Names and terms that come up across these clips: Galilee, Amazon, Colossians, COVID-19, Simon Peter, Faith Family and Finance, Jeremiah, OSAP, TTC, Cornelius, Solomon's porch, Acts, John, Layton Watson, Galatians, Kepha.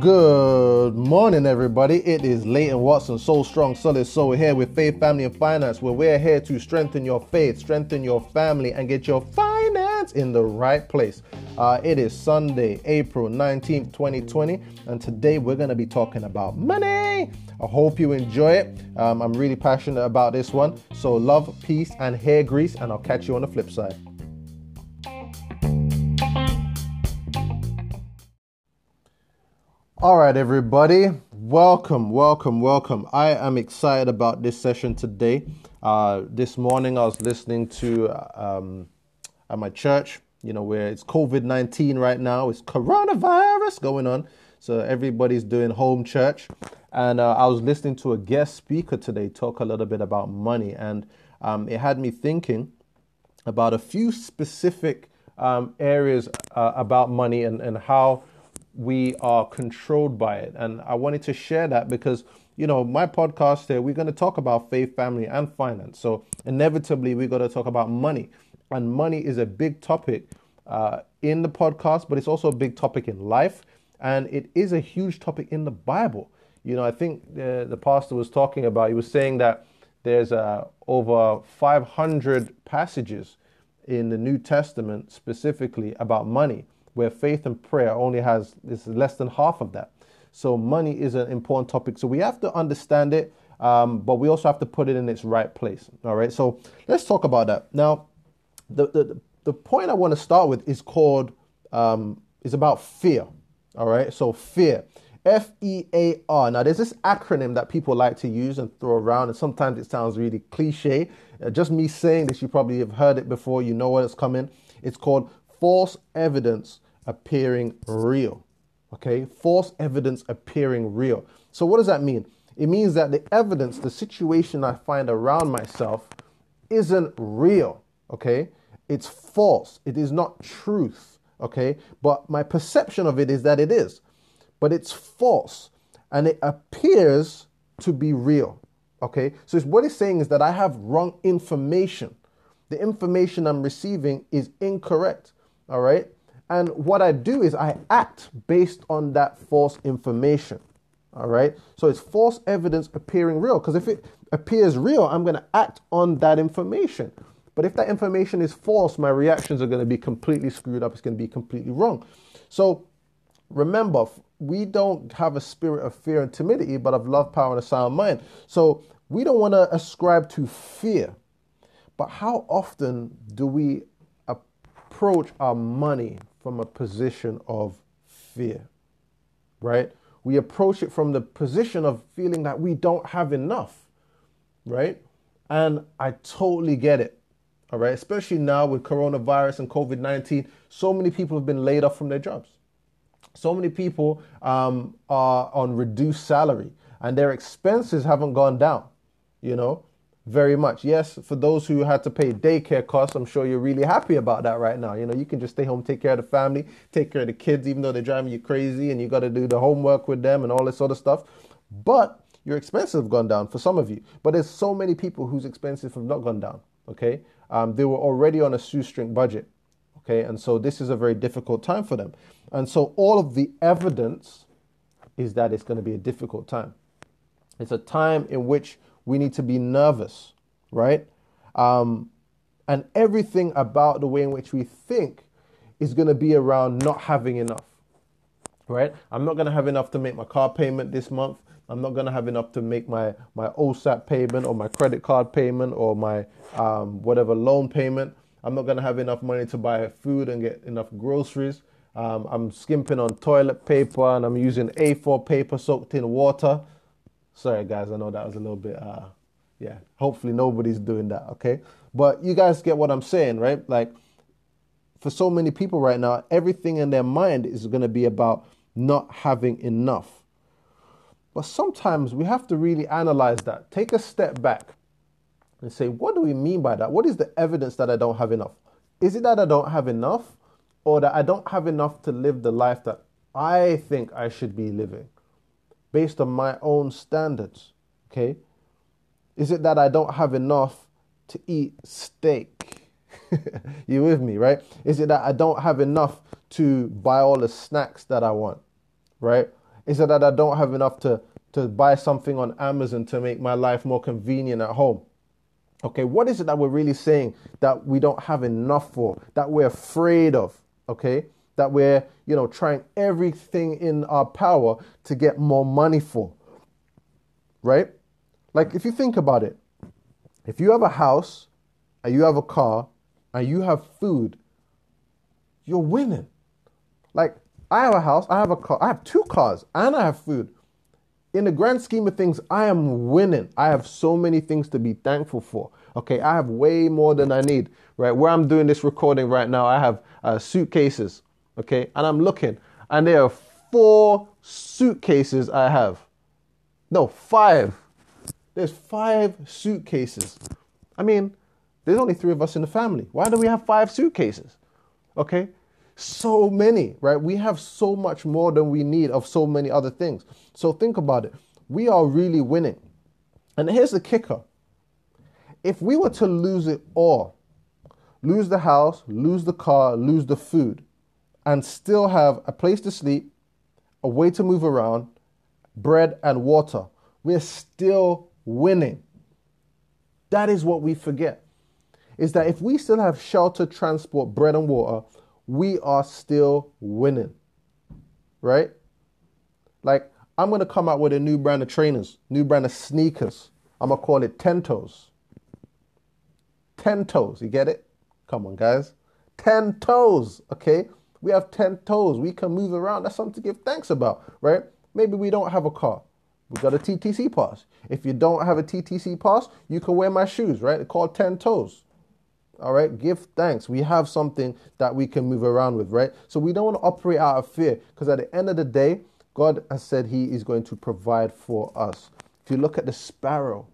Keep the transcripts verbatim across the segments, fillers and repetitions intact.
Good morning, everybody. It is Layton Watson, Soul Strong, Solid Soul, here with Faith, Family and Finance, where we're here to strengthen your faith, strengthen your family, and get your finance in the right place. Uh, it is Sunday, April nineteenth, twenty twenty, and today we're going to be talking about money. I hope you enjoy it. Um, I'm really passionate about this one. So love, peace, and hair grease, and I'll catch you on the flip side. All right, everybody. Welcome, welcome, welcome. I am excited about this session today. Uh, this morning, I was listening to um, at my church, you know, where it's COVID nineteen right now. It's coronavirus going on. So everybody's doing home church. And uh, I was listening to a guest speaker today talk a little bit about money. And um, it had me thinking about a few specific um, areas uh, about money and, and how we are controlled by it. And I wanted to share that because, you know, my podcast here, we're going to talk about faith, family, and finance. So inevitably, we've got to talk about money. And money is a big topic uh, in the podcast, but it's also a big topic in life. And it is a huge topic in the Bible. You know, I think the, the pastor was talking about, he was saying that there's uh, over five hundred passages in the New Testament specifically about money, where faith and prayer only has is less than half of that. So money is an important topic. So we have to understand it, um, but we also have to put it in its right place. All right, so let's talk about that. Now, the the, the point I want to start with is called, um, is about fear. All right, so fear, F E A R. Now, there's this acronym that people like to use and throw around, and sometimes it sounds really cliche. Uh, just me saying this, you probably have heard it before. You know what it's coming. It's called false evidence appearing real. Okay, false evidence appearing real. So what does that mean? It means that the evidence, the situation I find around myself isn't real. Okay, it's false. It is not truth. Okay, but my perception of it is that it is, but it's false and it appears to be real. Okay, so it's, what it's saying is that I have wrong information. The information I'm receiving is incorrect. All right. And what I do is I act based on that false information. All right. So it's false evidence appearing real, because if it appears real, I'm going to act on that information. But if that information is false, my reactions are going to be completely screwed up. It's going to be completely wrong. So remember, we don't have a spirit of fear and timidity, but of love, power, and a sound mind. So we don't want to ascribe to fear. But how often do we approach our money from a position of fear, right? We approach it from the position of feeling that we don't have enough, right? And I totally get it, all right? Especially now with coronavirus and COVID nineteen, so many people have been laid off from their jobs. So many people um, are on reduced salary and their expenses haven't gone down, you know? Very much. Yes, for those who had to pay daycare costs, I'm sure you're really happy about that right now. You know, you can just stay home, take care of the family, take care of the kids, even though they're driving you crazy and you got to do the homework with them and all this sort of stuff. But your expenses have gone down for some of you. But there's so many people whose expenses have not gone down. OK, um, they were already on a shoestring budget. OK, and so this is a very difficult time for them. And so all of the evidence is that it's going to be a difficult time. It's a time in which we need to be nervous, right? Um, and everything about the way in which we think is going to be around not having enough, right? I'm not going to have enough to make my car payment this month. I'm not going to have enough to make my, my O S A P payment or my credit card payment or my um, whatever loan payment. I'm not going to have enough money to buy food and get enough groceries. Um, I'm skimping on toilet paper and I'm using A four paper soaked in water. Sorry, guys, I know that was a little bit, uh, yeah, hopefully nobody's doing that, okay? But you guys get what I'm saying, right? Like, for so many people right now, everything in their mind is going to be about not having enough. But sometimes we have to really analyze that. Take a step back and say, what do we mean by that? What is the evidence that I don't have enough? Is it that I don't have enough, or that I don't have enough to live the life that I think I should be living? Based on my own standards, okay? Is it that I don't have enough to eat steak? You with me, right? Is it that I don't have enough to buy all the snacks that I want, right? Is it that I don't have enough to, to buy something on Amazon to make my life more convenient at home? Okay, what is it that we're really saying that we don't have enough for, that we're afraid of, okay? That we're, you know, trying everything in our power to get more money for, right? Like, if you think about it, if you have a house and you have a car and you have food, you're winning. Like, I have a house, I have a car, I have two cars, and I have food. In the grand scheme of things, I am winning. I have so many things to be thankful for. Okay, I have way more than I need, right? Where I'm doing this recording right now, I have uh, suitcases, okay? And I'm looking, and there are four suitcases I have. No, five. There's five suitcases. I mean, there's only three of us in the family. Why do we have five suitcases? Okay? So many, right? We have so much more than we need of so many other things. So think about it. We are really winning. And here's the kicker. If we were to lose it all, lose the house, lose the car, lose the food, and still have a place to sleep, a way to move around, bread and water, we're still winning. That is what we forget, is that if we still have shelter, transport, bread and water, we are still winning, right? Like, I'm going to come out with a new brand of trainers, new brand of sneakers. I'm going to call it Ten Toes. Ten Toes, you get it? Come on, guys. Ten Toes, okay? We have ten toes. We can move around. That's something to give thanks about, right? Maybe we don't have a car. We've got a T T C pass. If you don't have a T T C pass, you can wear my shoes, right? They're called Ten Toes. All right, give thanks. We have something that we can move around with, right? So we don't want to operate out of fear, because at the end of the day, God has said he is going to provide for us. If you look at the sparrow,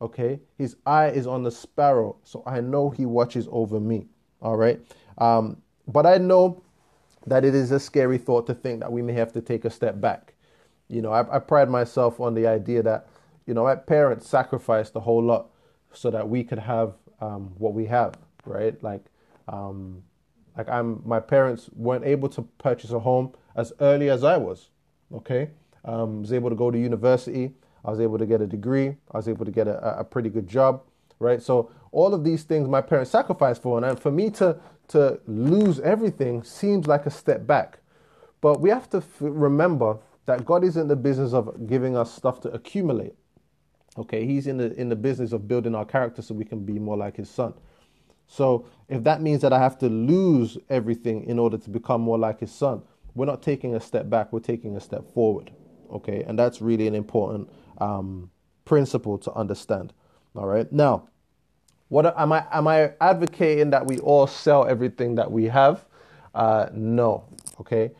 okay, his eye is on the sparrow, so I know he watches over me, all right? Um, but I know that it is a scary thought to think that we may have to take a step back. You know, I, I pride myself on the idea that, you know, my parents sacrificed a whole lot so that we could have um, what we have. Right, like, um, like I'm. My parents weren't able to purchase a home as early as I was. Okay, um, I was able to go to university. I was able to get a degree. I was able to get a, a pretty good job. Right, so all of these things my parents sacrificed for, and for me to to lose everything seems like a step back. But we have to f- remember that God isn't in the business of giving us stuff to accumulate. Okay, He's in the in the business of building our character so we can be more like His Son. So if that means that I have to lose everything in order to become more like His Son, we're not taking a step back, we're taking a step forward, okay? And that's really an important um, principle to understand, all right? Now, what am I am I advocating that we all sell everything that we have? Uh, no, okay?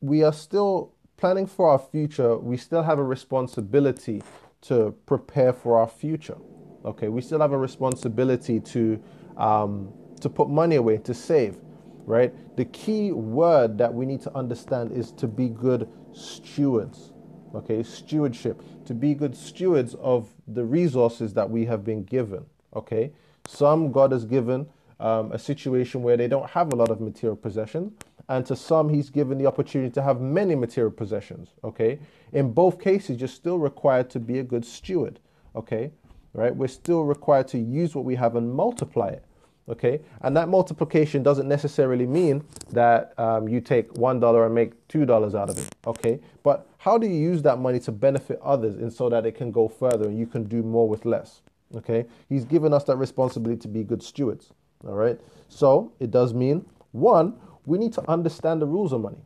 We are still planning for our future. We still have a responsibility to prepare for our future, okay? We still have a responsibility to... Um, to put money away, to save, right? The key word that we need to understand is to be good stewards, okay? Stewardship, to be good stewards of the resources that we have been given, okay? Some God has given um, a situation where they don't have a lot of material possessions, and to some He's given the opportunity to have many material possessions, okay? In both cases, you're still required to be a good steward, okay? Right? We're still required to use what we have and multiply it. Okay, and that multiplication doesn't necessarily mean that um, you take one dollar and make two dollars out of it, okay? But how do you use that money to benefit others and so that it can go further and you can do more with less, okay? He's given us that responsibility to be good stewards, all right? So it does mean, one, we need to understand the rules of money,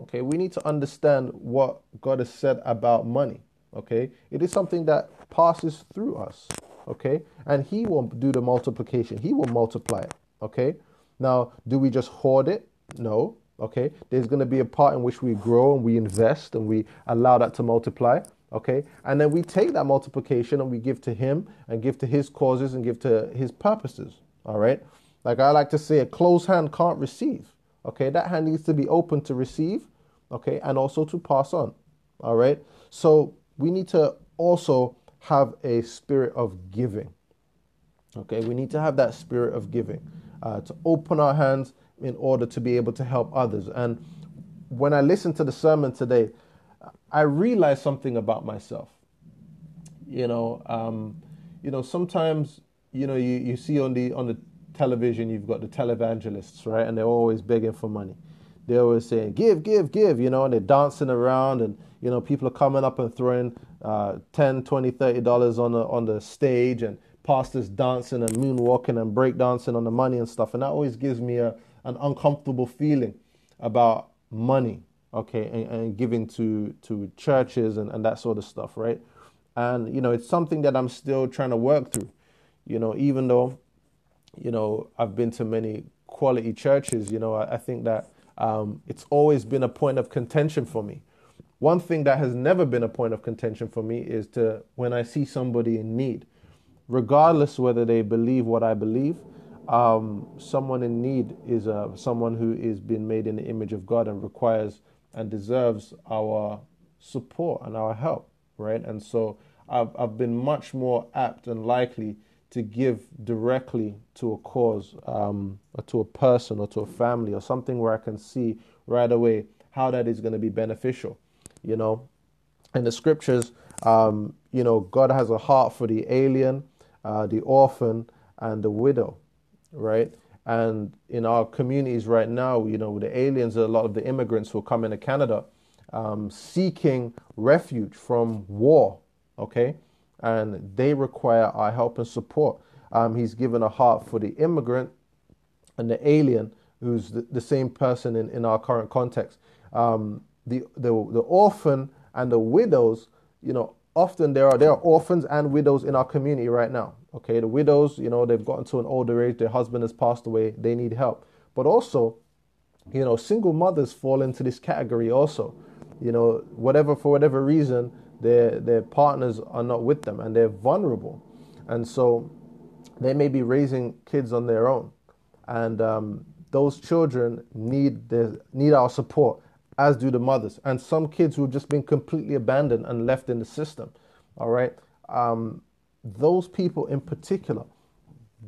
okay? We need to understand what God has said about money, okay? It is something that passes through us. Okay, and He will do the multiplication. He will multiply it. Okay, now do we just hoard it? No. Okay, there's going to be a part in which we grow and we invest and we allow that to multiply. Okay, and then we take that multiplication and we give to Him and give to His causes and give to His purposes. All right, like I like to say, a closed hand can't receive. Okay, that hand needs to be open to receive. Okay, and also to pass on. All right, so we need to also have a spirit of giving, Okay, we need to have that spirit of giving, uh, to open our hands in order to be able to help others. And when I listened to the sermon today, I realized something about myself. You know, um, you know, sometimes, you know, you, you see on the on the television, you've got the televangelists, right? And they're always begging for money. They're always saying, give, give, give, you know, and they're dancing around, and, you know, people are coming up and throwing uh, ten, twenty, thirty dollars on the, on the stage, and pastors dancing and moonwalking and breakdancing on the money and stuff. And that always gives me a, an uncomfortable feeling about money, okay, and, and giving to, to churches and, and that sort of stuff, right? And, you know, it's something that I'm still trying to work through, you know, even though, you know, I've been to many quality churches, you know, I, I think that um, it's always been a point of contention for me. One thing that has never been a point of contention for me is to, when I see somebody in need, regardless whether they believe what I believe, um, someone in need is uh, someone who is being made in the image of God and requires and deserves our support and our help, right? And so I've, I've been much more apt and likely to give directly to a cause, um, or to a person or to a family or something where I can see right away how that is going to be beneficial, you know. In the scriptures, um, you know, God has a heart for the alien, uh, the orphan, and the widow, right? And in our communities right now, you know, the aliens are a lot of the immigrants who come into Canada um, seeking refuge from war, okay? And they require our help and support. Um, he's given a heart for the immigrant and the alien, who's the, the same person in, in our current context. Um, the, the the orphan and the widows, you know, often there are there are orphans and widows in our community right now. Okay, the widows, you know, they've gotten to an older age, their husband has passed away, they need help. But also, you know, single mothers fall into this category also. You know, whatever for whatever reason, Their, their partners are not with them and they're vulnerable. And so they may be raising kids on their own. And um, those children need their, need our support, as do the mothers. And some kids who've just been completely abandoned and left in the system, all right? Um, those people in particular,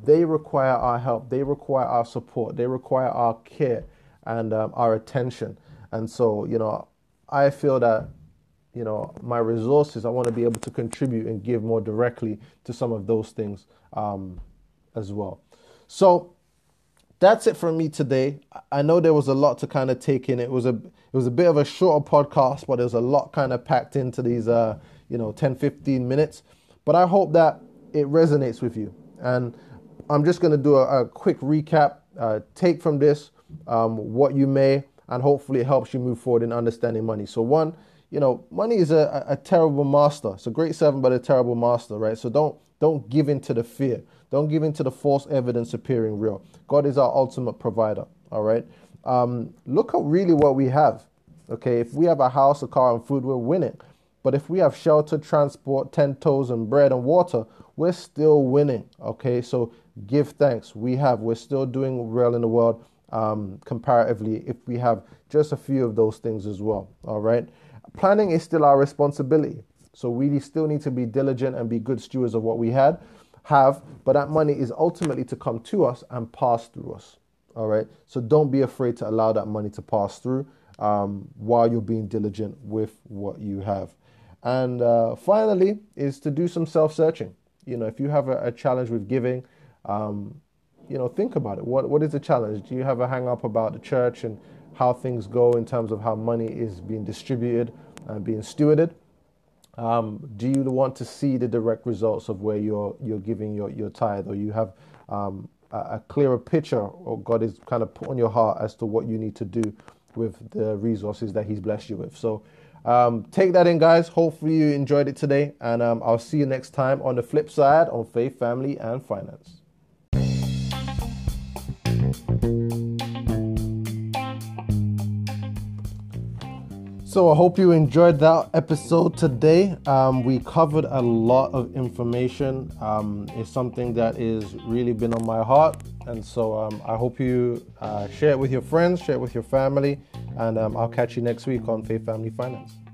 they require our help. They require our support. They require our care and um, our attention. And so, you know, I feel that, you know, my resources, I want to be able to contribute and give more directly to some of those things um, as well. So that's it from me today. I know there was a lot to kind of take in. It was a it was a bit of a shorter podcast, but there's a lot kind of packed into these, uh, you know, ten, fifteen minutes. But I hope that it resonates with you. And I'm just going to do a, a quick recap, uh, take from this um, what you may, and hopefully it helps you move forward in understanding money. So one, you know, money is a, a terrible master. It's a great servant, but a terrible master, right? So don't don't give in to the fear. Don't give in to the false evidence appearing real. God is our ultimate provider, all right? Um, look at really what we have, okay? If we have a house, a car, and food, we're winning. But if we have shelter, transport, ten toes, and bread and water, we're still winning, okay? So give thanks. We have. We're still doing well in the world um, comparatively if we have just a few of those things as well, all right? Planning is still our responsibility. So we still need to be diligent and be good stewards of what we had, have, but that money is ultimately to come to us and pass through us. All right. So don't be afraid to allow that money to pass through um, while you're being diligent with what you have. And uh, finally is to do some self-searching. You know, if you have a, a challenge with giving, um, you know, think about it. What What is the challenge? Do you have a hang up about the church and how things go in terms of how money is being distributed and being stewarded? Um, do you want to see the direct results of where you're you're giving your, your tithe, or you have um, a, a clearer picture, or God is kind of put on your heart as to what you need to do with the resources that he's blessed you with? So um, take that in, guys. Hopefully you enjoyed it today, and um, I'll see you next time on the flip side on Faith, Family, and Finance. So I hope you enjoyed that episode today. Um, we covered a lot of information. Um, it's something that is really been on my heart. And so um, I hope you uh, share it with your friends, share it with your family, and um, I'll catch you next week on Faith Family Finance.